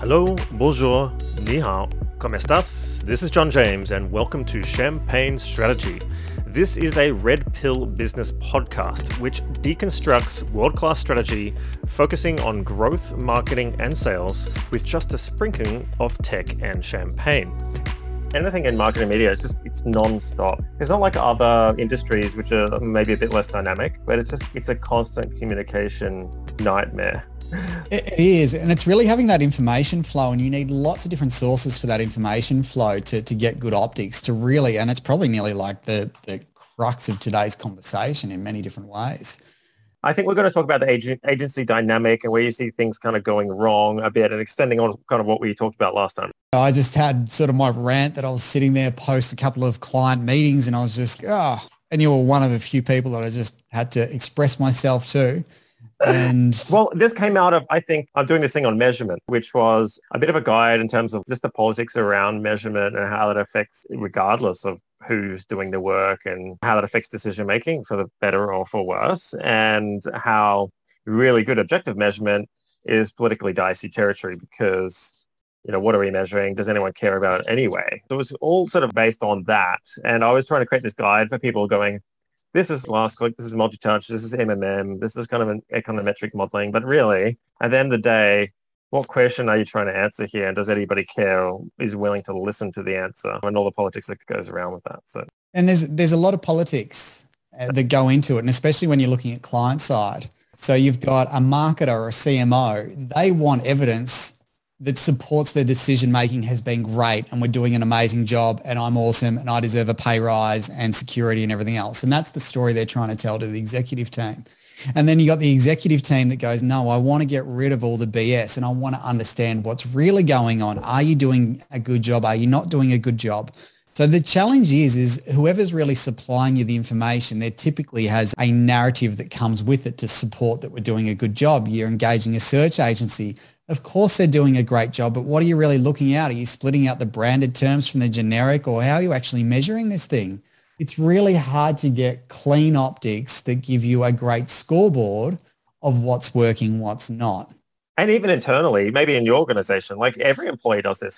Hello, bonjour, ni hao, ¿cómo estás? This is John James and welcome to Champagne Strategy. This is a red pill business podcast which deconstructs world-class strategy, focusing on growth, marketing and sales with just a sprinkling of tech and champagne. Anything in marketing media, it's non-stop. It's not like other industries which are maybe a bit less dynamic, but it's a constant communication nightmare. It is, and it's really having that information flow, and you need lots of different sources for that information flow to get good optics to really, and it's probably nearly like the crux of today's conversation in many different ways. I think we're going to talk about the agency dynamic and where you see things kind of going wrong a bit and extending on kind of what we talked about last time. I just had sort of my rant that I was sitting there post a couple of client meetings and I was just, and you were one of a few people that I just had to express myself to. And well, this came out of, I think, I'm doing this thing on measurement, which was a bit of a guide in terms of just the politics around measurement and how that affects, regardless of who's doing the work, and how that affects decision-making for the better or for worse, and how really good objective measurement is politically dicey territory because, you know, what are we measuring? Does anyone care about it anyway? So it was all sort of based on that. And I was trying to create this guide for people going, this is last click, this is multi-touch, this is MMM, this is kind of an econometric modeling. But really, at the end of the day, what question are you trying to answer here? And does anybody care or is willing to listen to the answer, and all the politics that goes around with that? So, and there's a lot of politics that go into it, and especially when you're looking at client side. So you've got a marketer or a CMO, they want evidence that supports their decision-making has been great and we're doing an amazing job and I'm awesome and I deserve a pay rise and security and everything else. And that's the story they're trying to tell to the executive team. And then you got the executive team that goes, no, I want to get rid of all the BS and I want to understand what's really going on. Are you doing a good job? Are you not doing a good job? So the challenge is whoever's really supplying you the information, there typically has a narrative that comes with it to support that we're doing a good job. You're engaging a search agency. Of course, they're doing a great job, but what are you really looking at? Are you splitting out the branded terms from the generic, or how are you actually measuring this thing? It's really hard to get clean optics that give you a great scoreboard of what's working, what's not. And even internally, maybe in your organization, like every employee does this.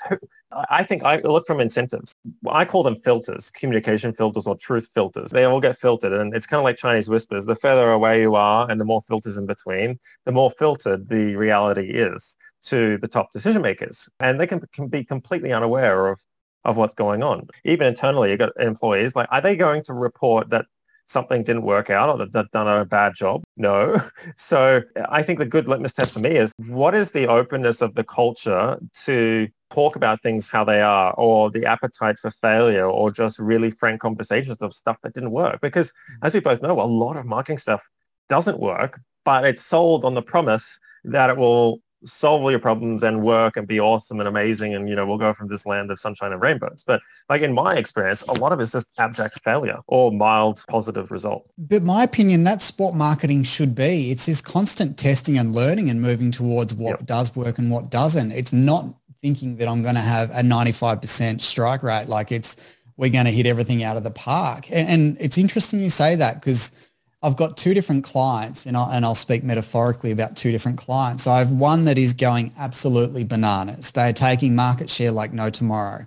I think I look from incentives. I call them filters, communication filters or truth filters. They all get filtered, and it's kind of like Chinese whispers. The further away you are and the more filters in between, the more filtered the reality is to the top decision makers. And they can be completely unaware of what's going on. Even internally, you've got employees, like, are they going to report that something didn't work out or that they've done a bad job? No. So I think the good litmus test for me is what is the openness of the culture to talk about things how they are, or the appetite for failure, or just really frank conversations of stuff that didn't work? Because as we both know, a lot of marketing stuff doesn't work, but it's sold on the promise that it will solve all your problems and work and be awesome and amazing, and, you know, we'll go from this land of sunshine and rainbows. But like in my experience, a lot of it's just abject failure or mild positive result. But my opinion, that's what marketing should be. It's this constant testing and learning and moving towards what does work and what doesn't. It's not thinking that I'm going to have a 95% strike rate. Like, it's, we're going to hit everything out of the park. And it's interesting you say that, because I've got two different clients, and I'll speak metaphorically about two different clients. So I have one that is going absolutely bananas. They're taking market share like no tomorrow.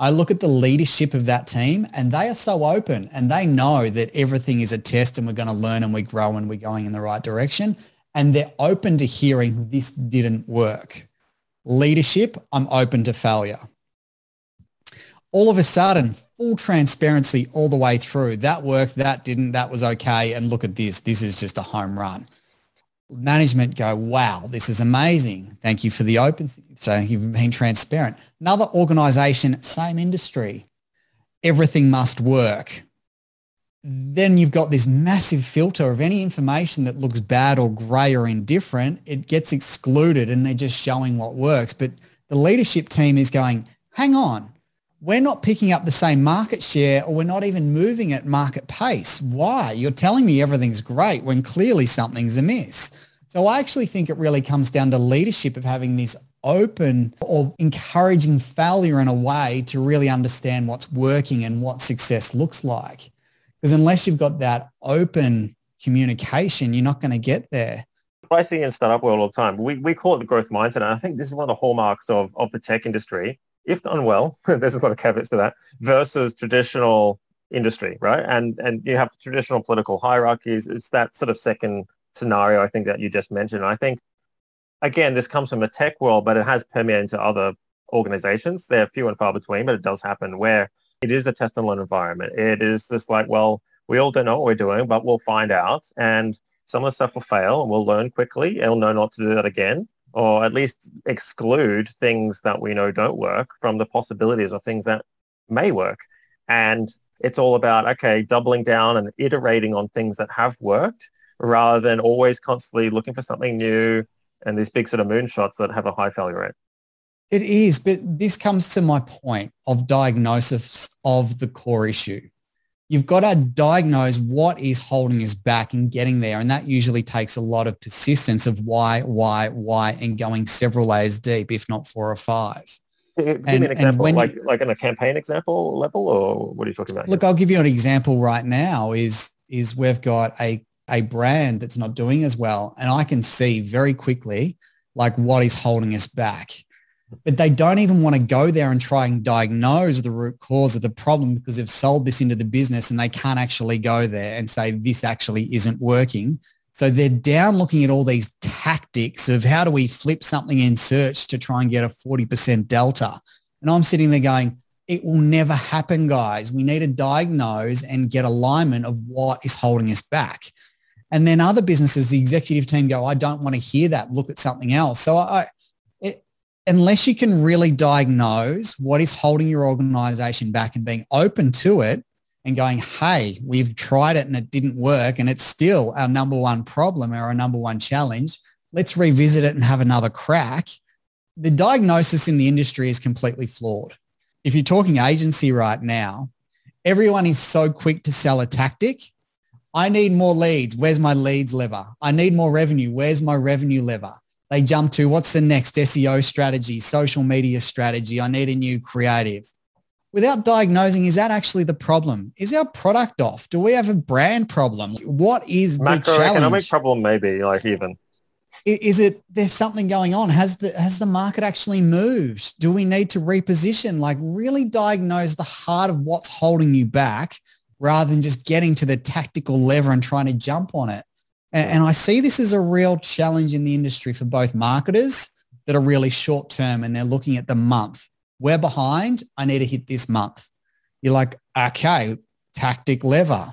I look at the leadership of that team, and they are so open, and they know that everything is a test and we're going to learn and we grow and we're going in the right direction. And they're open to hearing this didn't work. Leadership, I'm open to failure. All of a sudden, full transparency all the way through. That worked, that didn't, that was okay. And look at this. This is just a home run. Management go, wow, this is amazing. Thank you for the open. So you've been transparent. Another organization, same industry. Everything must work. Then you've got this massive filter of any information that looks bad or gray or indifferent. It gets excluded and they're just showing what works. But the leadership team is going, hang on. We're not picking up the same market share, or we're not even moving at market pace. Why? You're telling me everything's great when clearly something's amiss. So I actually think it really comes down to leadership of having this open or encouraging failure in a way to really understand what's working and what success looks like. Because unless you've got that open communication, you're not going to get there. I see in startup world all the time. We call it the growth mindset. And I think this is one of the hallmarks of the tech industry, if done well, there's a lot of caveats to that, versus traditional industry, right? And you have traditional political hierarchies. It's that sort of second scenario, I think, that you just mentioned. And I think, again, this comes from the tech world, but it has permeated into other organizations. They're few and far between, but it does happen where it is a test and learn environment. It is just like, well, we all don't know what we're doing, but we'll find out. And some of the stuff will fail and we'll learn quickly and we'll know not to do that again, or at least exclude things that we know don't work from the possibilities of things that may work. And it's all about, okay, doubling down and iterating on things that have worked rather than always constantly looking for something new and these big sort of moonshots that have a high failure rate. It is, but this comes to my point of diagnosis of the core issue. You've got to diagnose what is holding us back and getting there. And that usually takes a lot of persistence of why, and going several layers deep, if not 4 or 5. Give me an example, like in a campaign example level, or what are you talking about? Look, I'll give you an example right now is we've got a brand that's not doing as well. And I can see very quickly, like, what is holding us back. But they don't even want to go there and try and diagnose the root cause of the problem because they've sold this into the business and they can't actually go there and say, this actually isn't working. So they're down looking at all these tactics of how do we flip something in search to try and get a 40% delta. And I'm sitting there going, it will never happen, guys. We need to diagnose and get alignment of what is holding us back. And then other businesses, the executive team go, I don't want to hear that. Look at something else. So unless you can really diagnose what is holding your organization back and being open to it and going, hey, we've tried it and it didn't work and it's still our number one problem or our number one challenge, let's revisit it and have another crack. The diagnosis in the industry is completely flawed. If you're talking agency right now, everyone is so quick to sell a tactic. I need more leads. Where's my leads lever? I need more revenue. Where's my revenue lever? They jump to what's the next SEO strategy, social media strategy. I need a new creative. Without diagnosing, is that actually the problem? Is our product off? Do we have a brand problem? What is the challenge? Macroeconomic problem, maybe, like even. Is it there's something going on? Has the market actually moved? Do we need to reposition? Like, really diagnose the heart of what's holding you back rather than just getting to the tactical lever and trying to jump on it. And I see this as a real challenge in the industry for both marketers that are really short term and they're looking at the month. We're behind. I need to hit this month. You're like, okay, tactic lever,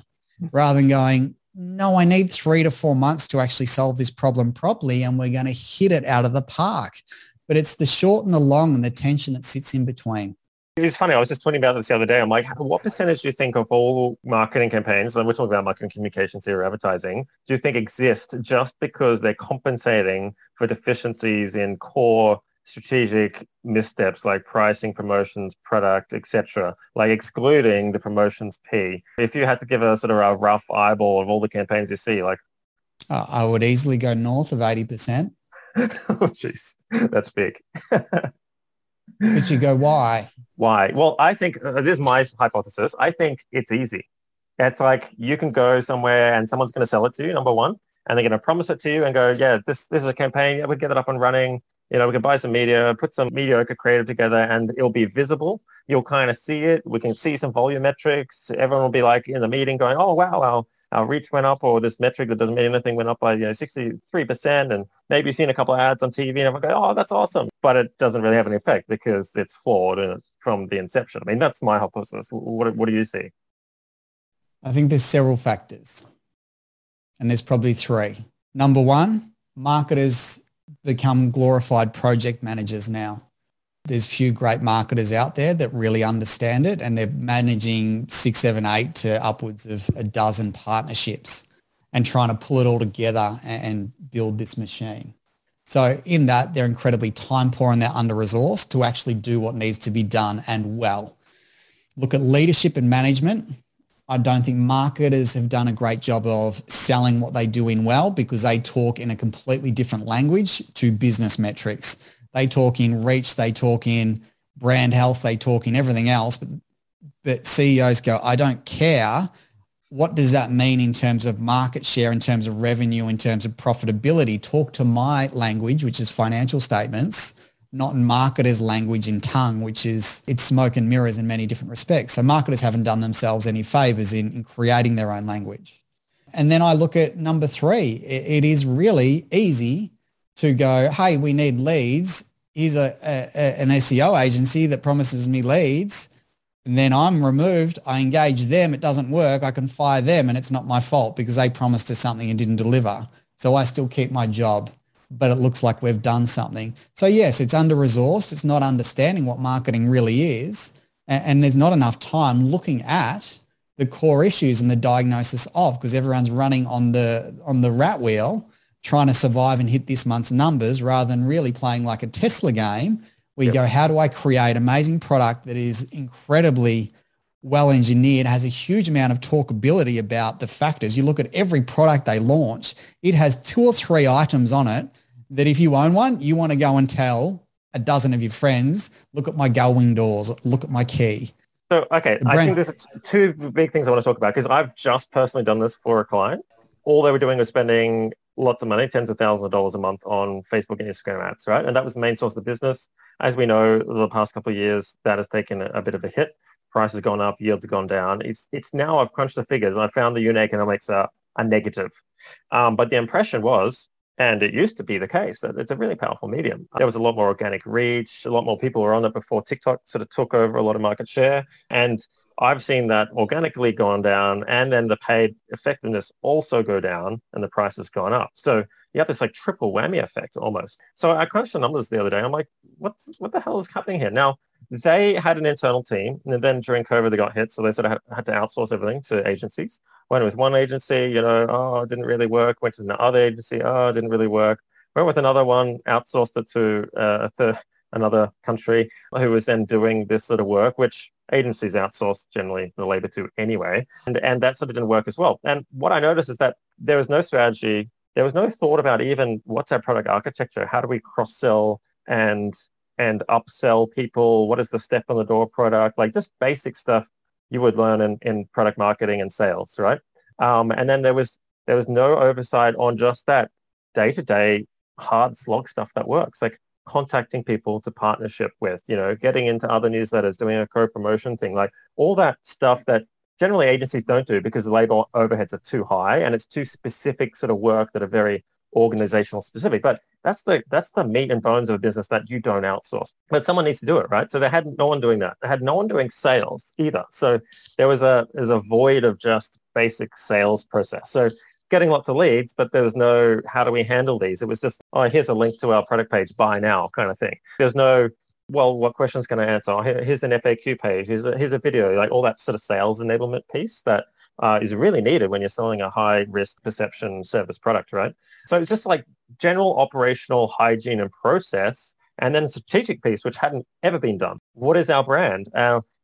rather than going, no, I need 3 to 4 months to actually solve this problem properly and we're going to hit it out of the park. But it's the short and the long and the tension that sits in between. It's funny. I was just talking about this the other day. I'm like, what percentage do you think of all marketing campaigns, and we're talking about marketing communications here, advertising, do you think exist just because they're compensating for deficiencies in core strategic missteps like pricing, promotions, product, etc., like excluding the promotions P? If you had to give a sort of a rough eyeball of all the campaigns you see, like... I would easily go north of 80%. Oh, jeez. That's big. But you go, why? Why? Well, I think this is my hypothesis. I think it's easy. It's like you can go somewhere and someone's going to sell it to you, number one, and they're going to promise it to you and go, yeah, this is a campaign. Yeah, we get it up and running. You know, we can buy some media, put some mediocre creative together, and it'll be visible. You'll kind of see it. We can see some volume metrics. Everyone will be like in the meeting going, oh, wow, our reach went up, or this metric that doesn't mean anything went up by, 63%. And maybe you've seen a couple of ads on TV and everyone goes, oh, that's awesome. But it doesn't really have an effect because it's flawed from the inception. I mean, that's my hypothesis. What do you see? I think there's several factors, and there's probably 3. Number one, marketers become glorified project managers now. There's few great marketers out there that really understand it, and they're managing 6, 7, 8 to upwards of a dozen partnerships and trying to pull it all together and build this machine. So in that, they're incredibly time poor and they're under-resourced to actually do what needs to be done and well. Look at leadership and management. I don't think marketers have done a great job of selling what they do in well because they talk in a completely different language to business metrics. They talk in reach, they talk in brand health, they talk in everything else. But CEOs go, I don't care. What does that mean in terms of market share, in terms of revenue, in terms of profitability? Talk to my language, which is financial statements, not marketers' language in tongue, which is it's smoke and mirrors in many different respects. So marketers haven't done themselves any favors in creating their own language. And then I look at number three. It is really easy to go, hey, we need leads. Here's an SEO agency that promises me leads. And then I'm removed. I engage them. It doesn't work. I can fire them, and it's not my fault because they promised us something and didn't deliver. So I still keep my job, but it looks like we've done something. So yes, it's under-resourced. It's not understanding what marketing really is. And there's not enough time looking at the core issues and the diagnosis of, because everyone's running on the rat wheel trying to survive and hit this month's numbers rather than really playing like a Tesla game. We go, how do I create amazing product that is incredibly well engineered, has a huge amount of talkability about the factors. You look at every product they launch, it has 2 or 3 items on it that if you own one, you want to go and tell a dozen of your friends, look at my gullwing doors, look at my key. So, okay, Brent, I think there's 2 big things I want to talk about because I've just personally done this for a client. All they were doing was spending lots of money, tens of thousands of dollars a month on Facebook and Instagram ads, right? And that was the main source of the business. As we know, the past couple of years, that has taken a bit of a hit. Price has gone up, yields have gone down. It's now I've crunched the figures. I found the unit economics are negative. But the impression was, and it used to be the case, that it's a really powerful medium. There was a lot more organic reach. A lot more people were on it before TikTok sort of took over a lot of market share. And I've seen that organically gone down, and then the paid effectiveness also go down and the price has gone up. So you have this like triple whammy effect almost. So I crunched the numbers the other day. I'm like, what the hell is happening here? Now, they had an internal team, and then during COVID, they got hit. So they sort of had to outsource everything to agencies. Went with one agency, it didn't really work. Went to another agency, it didn't really work. Went with another one, outsourced it to another country who was then doing this sort of work, which agencies outsource generally the labor to anyway. And that sort of didn't work as well. And what I noticed is that there was no strategy. There was no thought about even what's our product architecture? How do we cross-sell and upsell people? What is the step on the door product? Like just basic stuff you would learn in product marketing and sales, right? And then there was no oversight on just that day-to-day hard slog stuff that works. Like contacting people to partnership with, getting into other newsletters, doing a co-promotion thing, like all that stuff that generally agencies don't do because the labor overheads are too high and it's too specific sort of work that are very organizational specific. But that's the meat and bones of a business that you don't outsource. But someone needs to do it, right? So they had no one doing that. They had no one doing sales either. So there was a void of just basic sales process. So getting lots of leads, but there was no, how do we handle these? It was just, here's a link to our product page, buy now kind of thing. There's no, well, what questions can I answer? Here's an FAQ page. Here's a video, like all that sort of sales enablement piece that is really needed when you're selling a high risk perception service product, right? So it's just like general operational hygiene and process, and then a strategic piece, which hadn't ever been done. What is our brand?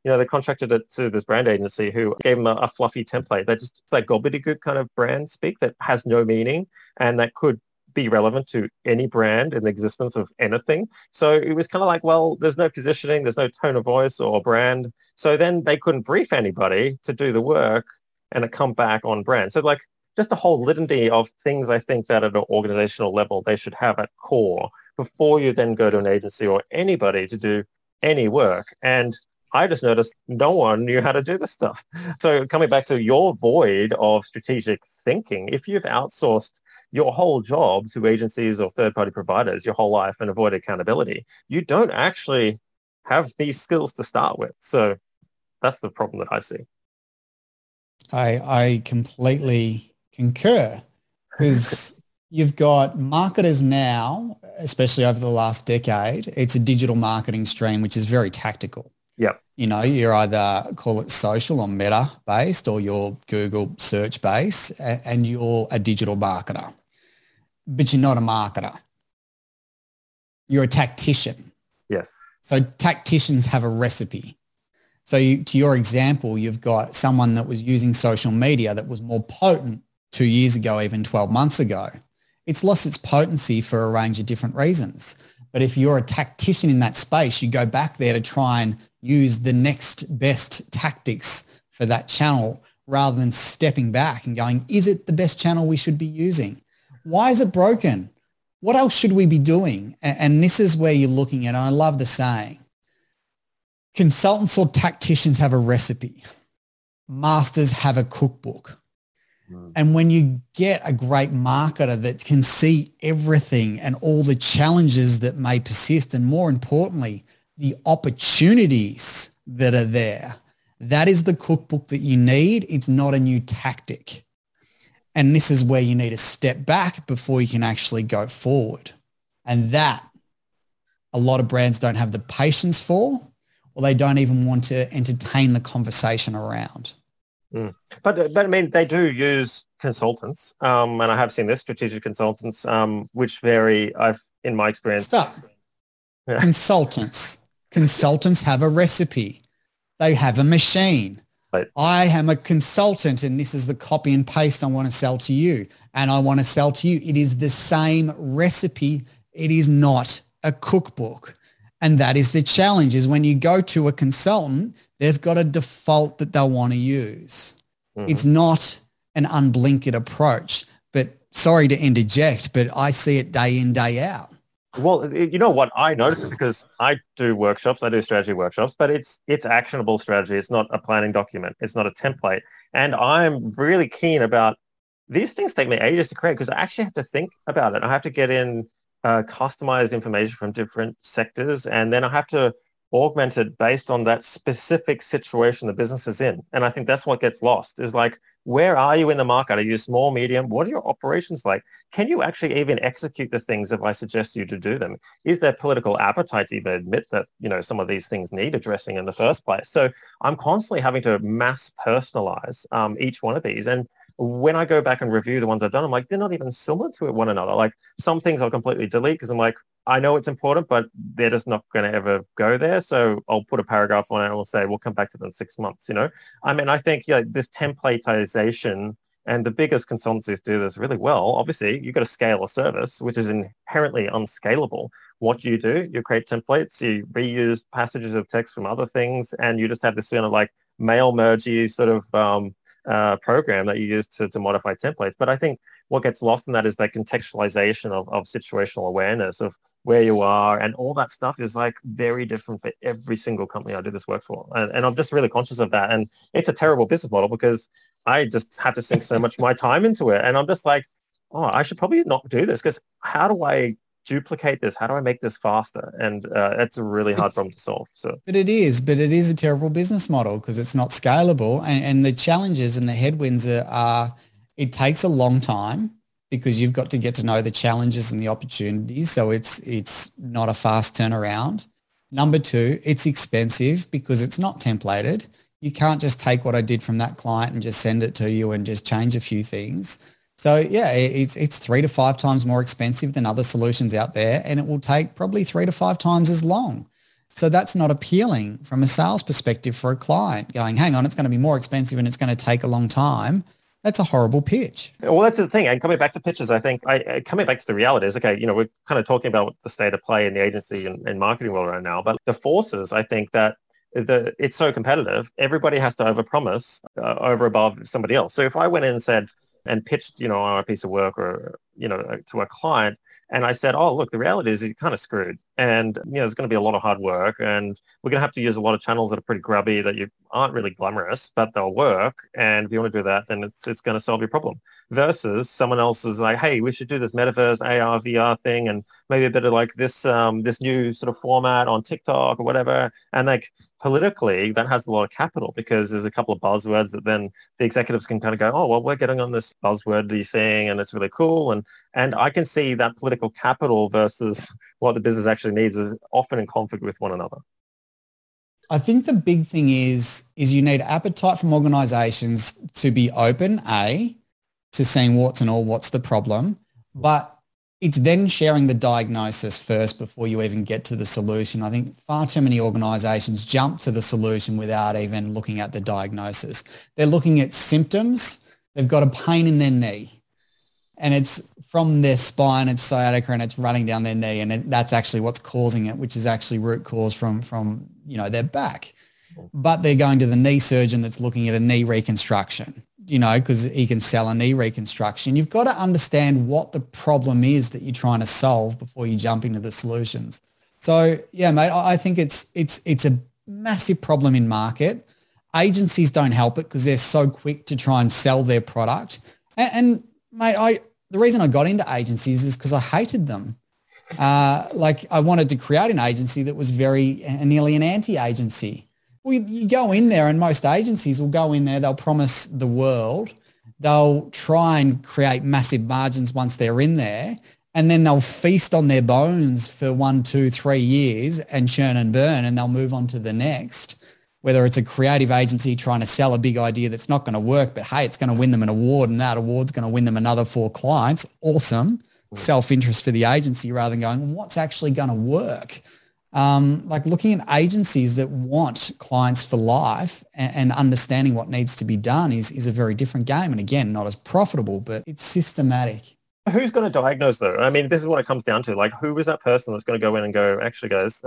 They contracted it to this brand agency who gave them a fluffy template. They're just like gobbledygook kind of brand speak that has no meaning and that could be relevant to any brand in the existence of anything. So it was kind of like, well, there's no positioning, there's no tone of voice or brand. So then they couldn't brief anybody to do the work and it come back on brand. So like just a whole litany of things I think that at an organizational level they should have at core before you then go to an agency or anybody to do any work. And I just noticed no one knew how to do this stuff. So coming back to your void of strategic thinking, if you've outsourced your whole job to agencies or third-party providers your whole life and avoid accountability, you don't actually have these skills to start with. So that's the problem that I see. I completely concur because you've got marketers now, especially over the last decade, it's a digital marketing stream, which is very tactical. Yeah. You're either call it social or meta based or your Google search based and you're a digital marketer, but you're not a marketer. You're a tactician. Yes. So tacticians have a recipe. So to your example, you've got someone that was using social media that was more potent 2 years ago, even 12 months ago. It's lost its potency for a range of different reasons. But if you're a tactician in that space, you go back there to try and use the next best tactics for that channel rather than stepping back and going, is it the best channel we should be using? Why is it broken? What else should we be doing? And this is where you're looking at, and I love the saying, consultants or tacticians have a recipe. Masters have a cookbook. And when you get a great marketer that can see everything and all the challenges that may persist, and more importantly, the opportunities that are there, that is the cookbook that you need. It's not a new tactic. And this is where you need to step back before you can actually go forward. And that a lot of brands don't have the patience for, or they don't even want to entertain the conversation around. Mm. But I mean, they do use consultants, and I have seen this, strategic consultants, which vary. In my experience, stop. Yeah. Consultants have a recipe. They have a machine. Right. I am a consultant, and this is the copy and paste I want to sell to you, and I want to sell to you. It is the same recipe. It is not a cookbook. And that is the challenge, is when you go to a consultant, they've got a default that they'll want to use. Mm-hmm. It's not an unblinkered approach, but sorry to interject, but I see it day in, day out. Well, you know what I notice, because I do workshops, I do strategy workshops, but it's actionable strategy. It's not a planning document. It's not a template. And I'm really keen about, these things take me ages to create because I actually have to think about it. I have to get in customized information from different sectors, and then I have to augment it based on that specific situation the business is in. And I think that's what gets lost, is like, where are you in the market? Are you small, medium? What are your operations like? Can you actually even execute the things if I suggest you to do them? Is there political appetite to even admit that, you know, some of these things need addressing in the first place? So I'm constantly having to mass personalize each one of these. And when I go back and review the ones I've done, I'm like, they're not even similar to one another. Like, some things I'll completely delete because I'm like, I know it's important, but they're just not going to ever go there. So I'll put a paragraph on it and I'll say, we'll come back to them in 6 months, you know? I mean, I think, yeah, this templatization, and the biggest consultancies do this really well. Obviously, you've got to scale a service, which is inherently unscalable. What do? You create templates, you reuse passages of text from other things, and you just have this sort of like mail mergey sort of program that you use to modify templates. But I think what gets lost in that is that contextualization of situational awareness of where you are, and all that stuff is like very different for every single company I do this work for. And I'm just really conscious of that. And it's a terrible business model because I just have to sink so much of my time into it. And I'm just like, oh, I should probably not do this, because how do I duplicate this? How do I make this faster? And that's a really hard problem to solve. So, but it is a terrible business model because it's not scalable, and the challenges and the headwinds are it takes a long time because you've got to get to know the challenges and the opportunities. So it's not a fast turnaround. Number two, it's expensive because it's not templated. You can't just take what I did from that client and just send it to you and just change a few things. So yeah, it's 3 to 5 times more expensive than other solutions out there, and it will take probably 3 to 5 times as long. So that's not appealing from a sales perspective for a client going, hang on, it's going to be more expensive and it's going to take a long time. That's a horrible pitch. Well, that's the thing. And coming back to pitches, I think coming back to the reality is, okay, you know, we're kind of talking about the state of play in the agency and marketing world right now, but the forces, I think that it's so competitive. Everybody has to overpromise over above somebody else. So if I went in and said, and pitched, you know, on a piece of work or, you know, to a client, and I said, oh, look, the reality is you're kind of screwed, and, you know, there's going to be a lot of hard work, and we're going to have to use a lot of channels that are pretty grubby, that you aren't really glamorous, but they'll work. And if you want to do that, then it's going to solve your problem. Versus someone else is like, hey, we should do this metaverse, AR, VR thing, and maybe a bit of like this new sort of format on TikTok or whatever. And like politically, that has a lot of capital because there's a couple of buzzwords that then the executives can kind of go, oh, well, we're getting on this buzzwordy thing and it's really cool. And I can see that political capital versus what the business actually needs is often in conflict with one another. I think the big thing is you need appetite from organizations to be open, to seeing what's and all, what's the problem, but it's then sharing the diagnosis first before you even get to the solution. I think far too many organizations jump to the solution without even looking at the diagnosis. They're looking at symptoms. They've got a pain in their knee, and it's from their spine, it's sciatica, and it's running down their knee, and that's actually what's causing it, which is actually root cause from their back. But they're going to the knee surgeon that's looking at a knee reconstruction, because he can sell a knee reconstruction. You've got to understand what the problem is that you're trying to solve before you jump into the solutions. So yeah, mate, I think it's a massive problem in market. Agencies don't help it because they're so quick to try and sell their product. And mate, the reason I got into agencies is because I hated them. I wanted to create an agency that was nearly an anti-agency. Well, you go in there, and most agencies will go in there, they'll promise the world, they'll try and create massive margins once they're in there, and then they'll feast on their bones for 1, 2, 3 years and churn and burn, and they'll move on to the next, whether it's a creative agency trying to sell a big idea that's not going to work, but hey, it's going to win them an award, and that award's going to win them another 4 clients. Awesome. Self-interest for the agency rather than going, what's actually going to work? Looking at agencies that want clients for life and understanding what needs to be done is a very different game. And again, not as profitable, but it's systematic. Who's going to diagnose though? I mean, this is what it comes down to. Like, who is that person that's going to go in and go, actually guys,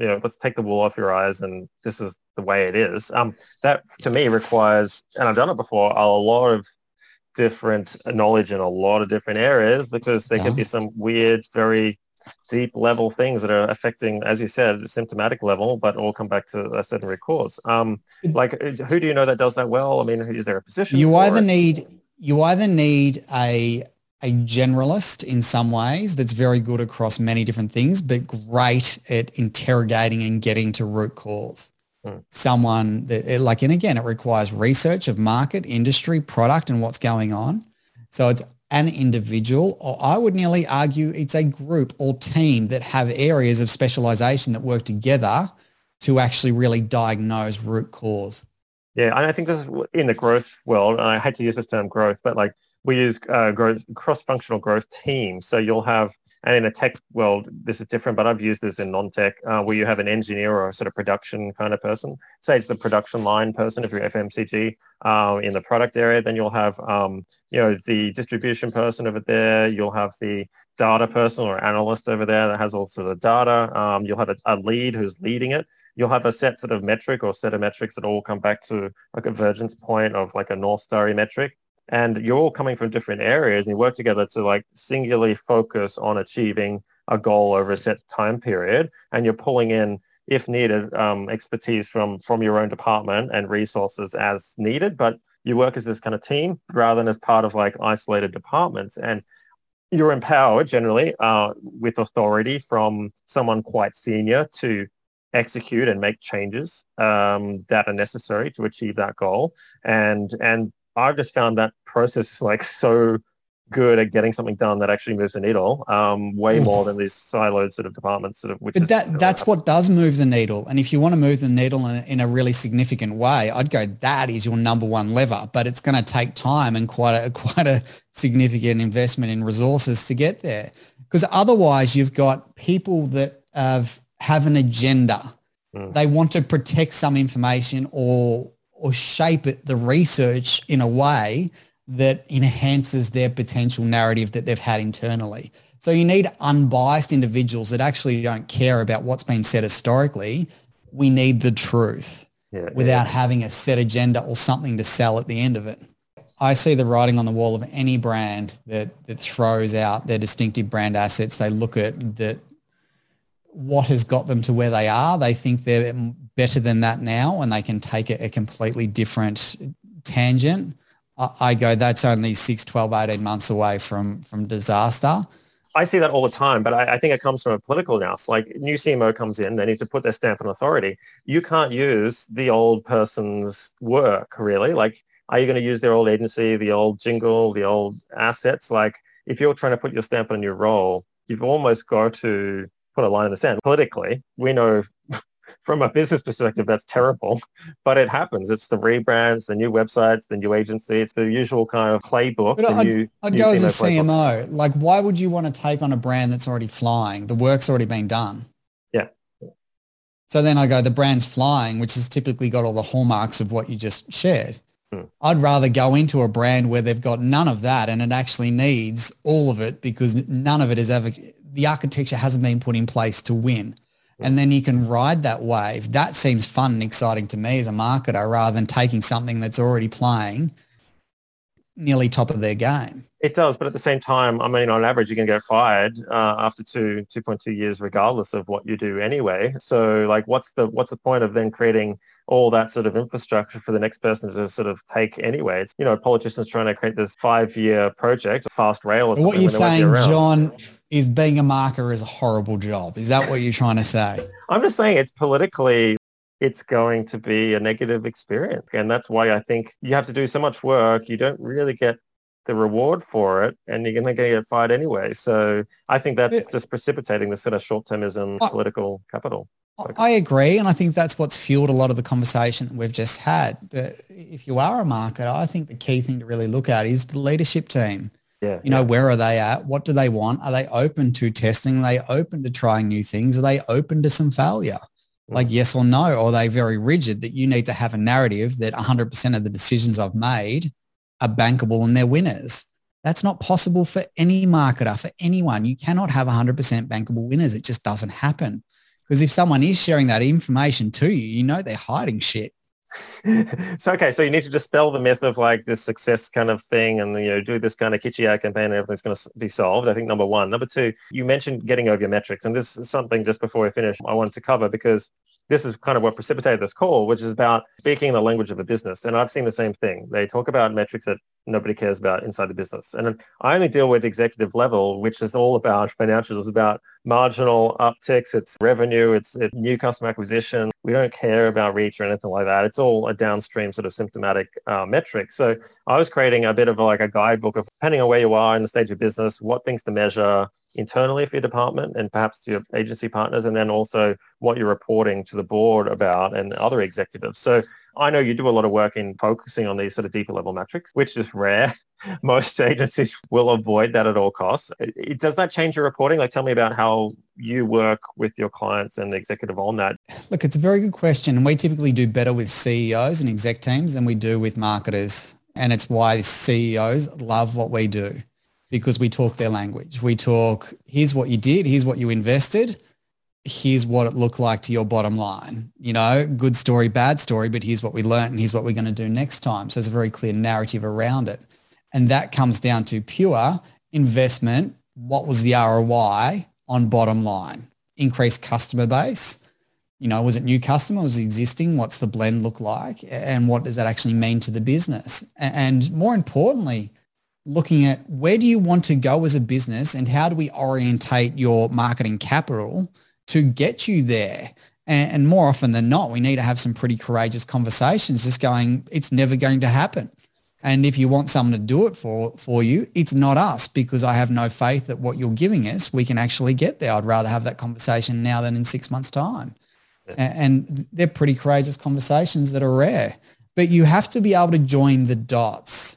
let's take the wool off your eyes and this is the way it is. That to me requires, and I've done it before, a lot of different knowledge in a lot of different areas, because there could be some weird, very deep level things that are affecting, as you said, symptomatic level, but all come back to a certain root cause. Who do you know that does that well? I mean, is there a position? You either need a generalist in some ways that's very good across many different things, but great at interrogating and getting to root cause. Someone that, and again, it requires research of market, industry, product, and what's going on. So it's an individual, or I would nearly argue it's a group or team that have areas of specialization that work together to actually really diagnose root cause. Yeah. And I think this is in the growth world, and I hate to use this term growth, but we use cross-functional growth teams. So you'll have, and in the tech world, this is different, but I've used this in non-tech, where you have an engineer or a sort of production kind of person. Say it's the production line person, if you're FMCG, in the product area, then you'll have, the distribution person over there. You'll have the data person or analyst over there that has all sort of data. You'll have a lead who's leading it. You'll have a set sort of metric or set of metrics that all come back to a convergence point of a North Star metric. And you're all coming from different areas, and you work together to singularly focus on achieving a goal over a set time period. And you're pulling in, if needed, expertise from your own department and resources as needed. But you work as this kind of team rather than as part of isolated departments. And you're empowered generally with authority from someone quite senior to execute and make changes that are necessary to achieve that goal. And I've just found that process is so good at getting something done that actually moves the needle way more than these siloed sort of departments. That's what does move the needle. And if you want to move the needle in a really significant way, I'd go, that is your number one lever, but it's going to take time and quite a significant investment in resources to get there. Because otherwise you've got people that have an agenda. They want to protect some information or shape it, the research, in a way that enhances their potential narrative that they've had internally. So you need unbiased individuals that actually don't care about what's been said historically. We need the truth without having a set agenda or something to sell at the end of it. I see the writing on the wall of any brand that throws out their distinctive brand assets. They look at that, what has got them to where they are. They think they're better than that now, and they can take a completely different tangent. I go, that's only 6, 12, 18 months away from disaster. I see that all the time, but I think it comes from a political nous. New CMO comes in, they need to put their stamp on authority. You can't use the old person's work, really. Are you going to use their old agency, the old jingle, the old assets? If you're trying to put your stamp on your role, you've almost got to put a line in the sand. Politically, we know from a business perspective that's terrible, but it happens. It's the rebrands, the new websites, the new agency. It's the usual kind of playbook. But I'd go as a CMO. Playbook. Why would you want to take on a brand that's already flying? The work's already been done. Yeah. So then I go, the brand's flying, which has typically got all the hallmarks of what you just shared. I'd rather go into a brand where they've got none of that and it actually needs all of it because none of it is ever, the architecture hasn't been put in place to win. And then you can ride that wave. That seems fun and exciting to me as a marketer rather than taking something that's already playing nearly top of their game. It does, but at the same time, I mean, on average, you're going to get fired after 2.2 years, regardless of what you do anyway. So, like, what's the point of then creating all that sort of infrastructure for the next person to sort of take anyway? It's, you know, politicians trying to create this 5-year project, fast rail or something. What you're saying, John, is being a marketer is a horrible job. Is that what you're trying to say? I'm just saying it's politically, it's going to be a negative experience. And that's why I think you have to do so much work. You don't really get the reward for it, and you're going to get fired anyway. So I think that's just precipitating this sort of short-termism political capital. I agree. And I think that's what's fueled a lot of the conversation that we've just had. But if you are a marketer, I think the key thing to really look at is the leadership team. Yeah, you know, where are they at? What do they want? Are they open to testing? Are they open to trying new things? Are they open to some failure? Like yes or no? Or are they very rigid that you need to have a narrative that 100% of the decisions I've made are bankable and they're winners? That's not possible for any marketer, for anyone. You cannot have 100% bankable winners. It just doesn't happen. Because if someone is sharing that information to you, you know they're hiding shit. So, okay, so you need to dispel the myth of like this success kind of thing and, you know, do this kind of kitschy ad campaign and everything's going to be solved, I think, number one. Number two, you mentioned getting over your metrics. And this is something just before we finish I wanted to cover because this is kind of what precipitated this call, which is about speaking the language of a business. And I've seen the same thing. They talk about metrics that nobody cares about inside the business. And I only deal with executive level, which is all about financials, about marginal upticks, it's revenue, it's new customer acquisition. We don't care about reach or anything like that. It's all a downstream sort of symptomatic metric. So I was creating a bit of like a guidebook of, depending on where you are in the stage of business, what things to measure internally for your department and perhaps to your agency partners, and then also what you're reporting to the board about and other executives. So I know you do a lot of work in focusing on these sort of deeper level metrics, which is rare. Most agencies will avoid that at all costs. Does that change your reporting? Like, tell me about how you work with your clients and the executive on that. Look, it's a very good question. And we typically do better with CEOs and exec teams than we do with marketers. And it's why CEOs love what we do, because we talk their language. We talk, here's what you did, here's what you invested, here's what it looked like to your bottom line. You know, good story, bad story, but here's what we learned and here's what we're going to do next time. So there's a very clear narrative around it. And that comes down to pure investment. What was the ROI on bottom line? Increased customer base. You know, was it new customer? Was it existing? What's the blend look like? And what does that actually mean to the business? And more importantly, looking at where do you want to go as a business and how do we orientate your marketing capital to get you there? And more often than not, we need to have some pretty courageous conversations just going, it's never going to happen. And if you want someone to do it for you, it's not us, because I have no faith that what you're giving us, we can actually get there. I'd rather have that conversation now than in 6 months' time. Yeah. And they're pretty courageous conversations that are rare. But you have to be able to join the dots.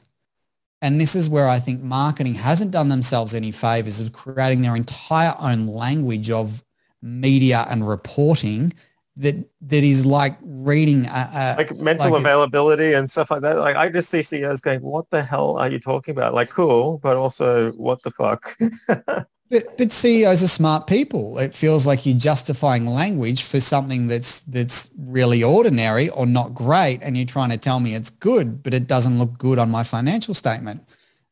And this is where I think marketing hasn't done themselves any favors of creating their entire own language of media and reporting that is like reading like mental availability and stuff like that. Like, I just see CEOs going, what the hell are you talking about? Like, cool, but also what the fuck? but CEOs are smart people. It feels like you're justifying language for something that's really ordinary or not great, and you're trying to tell me it's good, but it doesn't look good on my financial statement.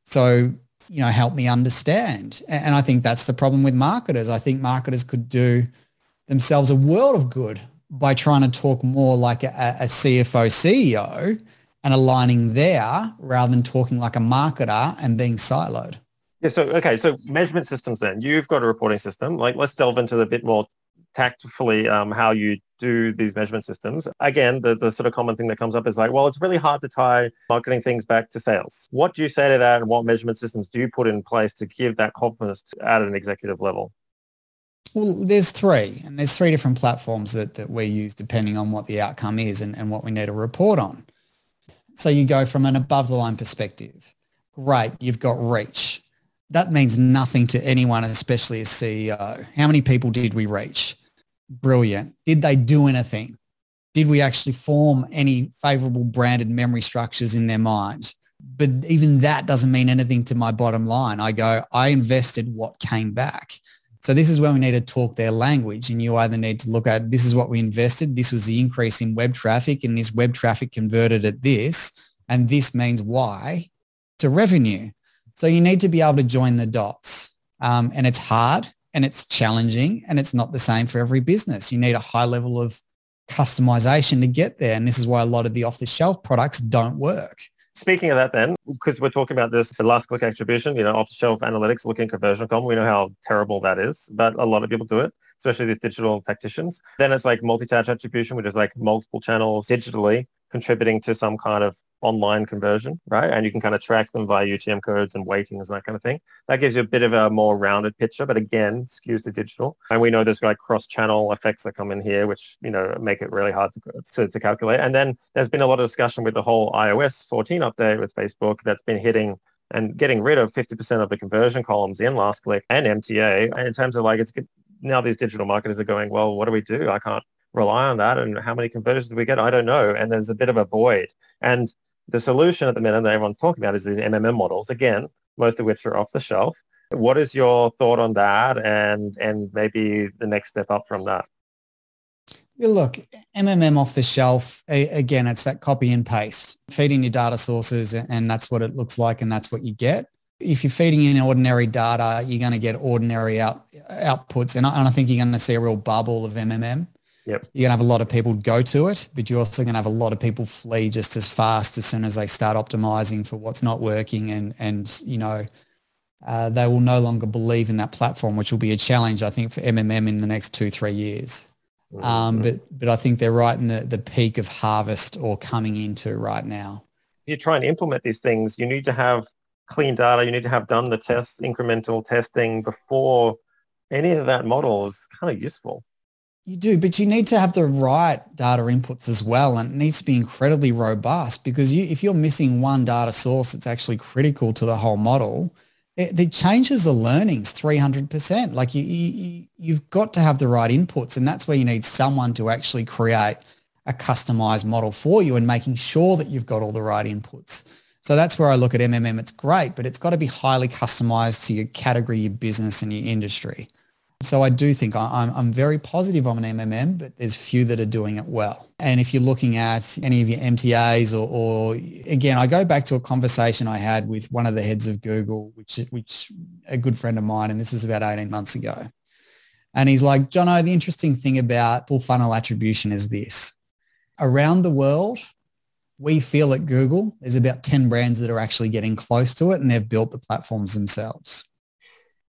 So, you know, help me understand. And I think that's the problem with marketers. I think marketers could do themselves a world of good by trying to talk more like a CFO, CEO and aligning there rather than talking like a marketer and being siloed. Yeah. So, okay. So measurement systems then. You've got a reporting system. Like, let's delve into a bit more tactfully how you do these measurement systems. Again, the sort of common thing that comes up is like, well, it's really hard to tie marketing things back to sales. What do you say to that, and what measurement systems do you put in place to give that confidence at an executive level? Well, there's three different platforms that we use depending on what the outcome is and what we need to report on. So you go from an above the line perspective. Great, you've got reach. That means nothing to anyone, especially a CEO. How many people did we reach? Brilliant. Did they do anything? Did we actually form any favorable branded memory structures in their minds? But even that doesn't mean anything to my bottom line. I go, I invested what came back. So this is where we need to talk their language, and you either need to look at, this is what we invested, this was the increase in web traffic, and this web traffic converted at this, and this means Y to revenue. So you need to be able to join the dots. And it's hard and it's challenging and it's not the same for every business. You need a high level of customization to get there. And this is why a lot of the off-the-shelf products don't work. Speaking of that then, because we're talking about this, the last click attribution, you know, off-the-shelf analytics, looking at conversion column, we know how terrible that is, but a lot of people do it, especially these digital tacticians. Then it's like multi-touch attribution, which is like multiple channels digitally contributing to some kind of online conversion, right? And you can kind of track them via UTM codes and weightings and that kind of thing. That gives you a bit of a more rounded picture, but again, skews to digital. And we know there's like cross-channel effects that come in here, which, you know, make it really hard to calculate. And then there's been a lot of discussion with the whole iOS 14 update with Facebook that's been hitting and getting rid of 50% of the conversion columns in last click and MTA. And in terms of like, it's now these digital marketers are going, well, what do we do? I can't rely on that. And how many conversions do we get? I don't know. And there's a bit of a void. And the solution at the minute that everyone's talking about is these MMM models, again, most of which are off the shelf. What is your thought on that and maybe the next step up from that? Yeah, look, MMM off the shelf, again, it's that copy and paste, feeding your data sources, and that's what it looks like and that's what you get. If you're feeding in ordinary data, you're going to get ordinary outputs. And I think you're going to see a real bubble of MMM. Yep. You're going to have a lot of people go to it, but you're also going to have a lot of people flee just as fast as soon as they start optimizing for what's not working. And you know, they will no longer believe in that platform, which will be a challenge, I think, for MMM in the next 2-3 years. Mm-hmm. But I think they're right in the peak of harvest or coming into right now. If you try and implement these things, you need to have clean data. You need to have done the tests, incremental testing before any of that model is kind of useful. You do, but you need to have the right data inputs as well, and it needs to be incredibly robust, because if you're missing one data source that's actually critical to the whole model, it changes the learnings 300%. Like you've got to have the right inputs, and that's where you need someone to actually create a customized model for you and making sure that you've got all the right inputs. So that's where I look at MMM. It's great, but it's got to be highly customized to your category, your business, and your industry. So I do think I'm very positive on an MMM, but there's few that are doing it well. And if you're looking at any of your MTAs or again, I go back to a conversation I had with one of the heads of Google, which a good friend of mine, and this was about 18 months ago. And he's like, Jono, the interesting thing about full funnel attribution is this. Around the world, we feel at Google, there's about 10 brands that are actually getting close to it, and they've built the platforms themselves.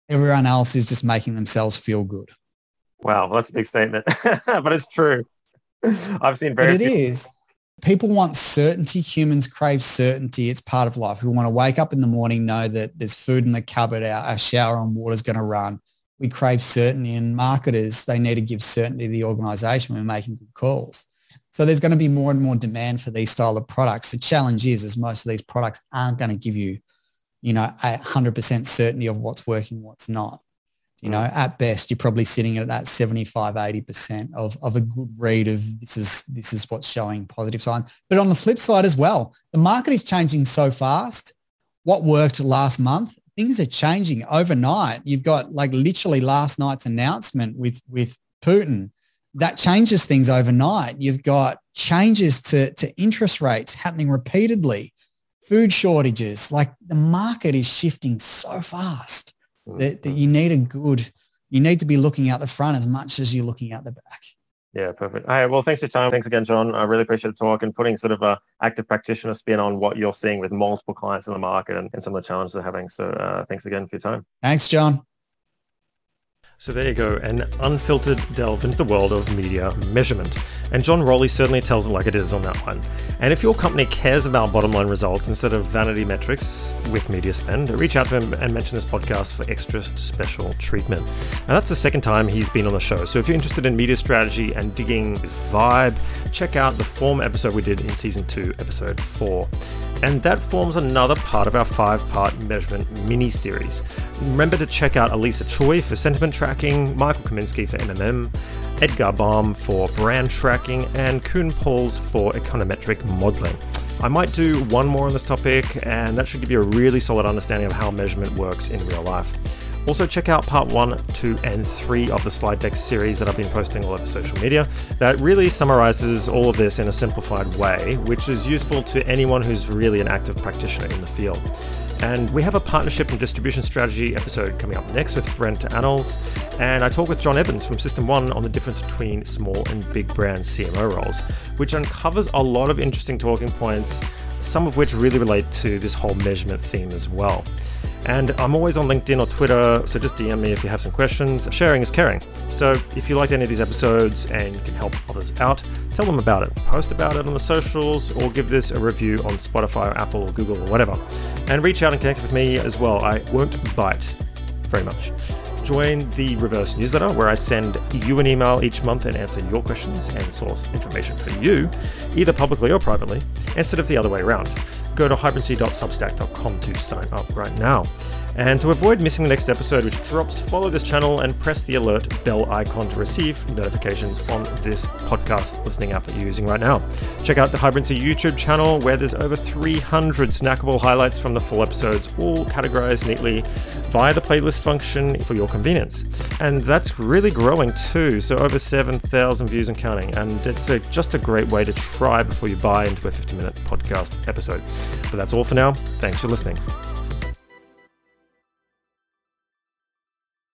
Everyone else is just making themselves feel good. Wow, that's a big statement, but it's true. I've seen very few. It is. People want certainty. Humans crave certainty. It's part of life. We want to wake up in the morning, know that there's food in the cupboard, our shower and water's going to run. We crave certainty, and marketers, they need to give certainty to the organization when making good calls. So there's going to be more and more demand for these style of products. The challenge is most of these products aren't going to give you 100% certainty of what's working, what's not. You know, at best, you're probably sitting at that 75, 80% of a good read of this is what's showing positive sign. But on the flip side as well, the market is changing so fast. What worked last month, things are changing overnight. You've got like literally last night's announcement with Putin. That changes things overnight. You've got changes to interest rates happening repeatedly. Food shortages, like the market is shifting so fast that you need to be looking out the front as much as you're looking out the back. Yeah, perfect. All right, well, thanks for your time. Thanks again, John. I really appreciate the talk and putting sort of a active practitioner spin on what you're seeing with multiple clients in the market and some of the challenges they're having. So thanks again for your time. Thanks, John. So there you go, an unfiltered delve into the world of media measurement. And John Rowley certainly tells it like it is on that one. And if your company cares about bottom line results instead of vanity metrics with media spend, reach out to him and mention this podcast for extra special treatment. And that's the second time he's been on the show. So if you're interested in media strategy and digging his vibe, check out the form episode we did in season 2, episode 4. and that forms another part of our 5-part measurement mini-series. Remember to check out Elisa Choi for sentiment tracking, Michael Kaminsky for MMM, Edgar Baum for brand tracking, and Kuhn Pauls for econometric modeling. I might do one more on this topic, and that should give you a really solid understanding of how measurement works in real life. Also check out part 1, 2, and 3 of the slide deck series that I've been posting all over social media that really summarizes all of this in a simplified way, which is useful to anyone who's really an active practitioner in the field. And we have a partnership and distribution strategy episode coming up next with Brent Annals, and I talk with John Evans from System One on the difference between small and big brand CMO roles, which uncovers a lot of interesting talking points, some of which really relate to this whole measurement theme as well. And I'm always on LinkedIn or Twitter, so just DM me if you have some questions. Sharing is caring. So if you liked any of these episodes and you can help others out, tell them about it. Post about it on the socials or give this a review on Spotify or Apple or Google or whatever. And reach out and connect with me as well. I won't bite very much. Join the reverse newsletter where I send you an email each month and answer your questions and source information for you, either publicly or privately, instead of the other way around. Go to hybridc.substack.com to sign up right now. And to avoid missing the next episode which drops, follow this channel and press the alert bell icon to receive notifications on this podcast listening app that you're using right now. Check out the Hybrid City YouTube channel where there's over 300 snackable highlights from the full episodes, all categorized neatly via the playlist function for your convenience. And that's really growing too, so over 7,000 views and counting. And it's just a great way to try before you buy into a 50-minute podcast episode. But that's all for now. Thanks for listening.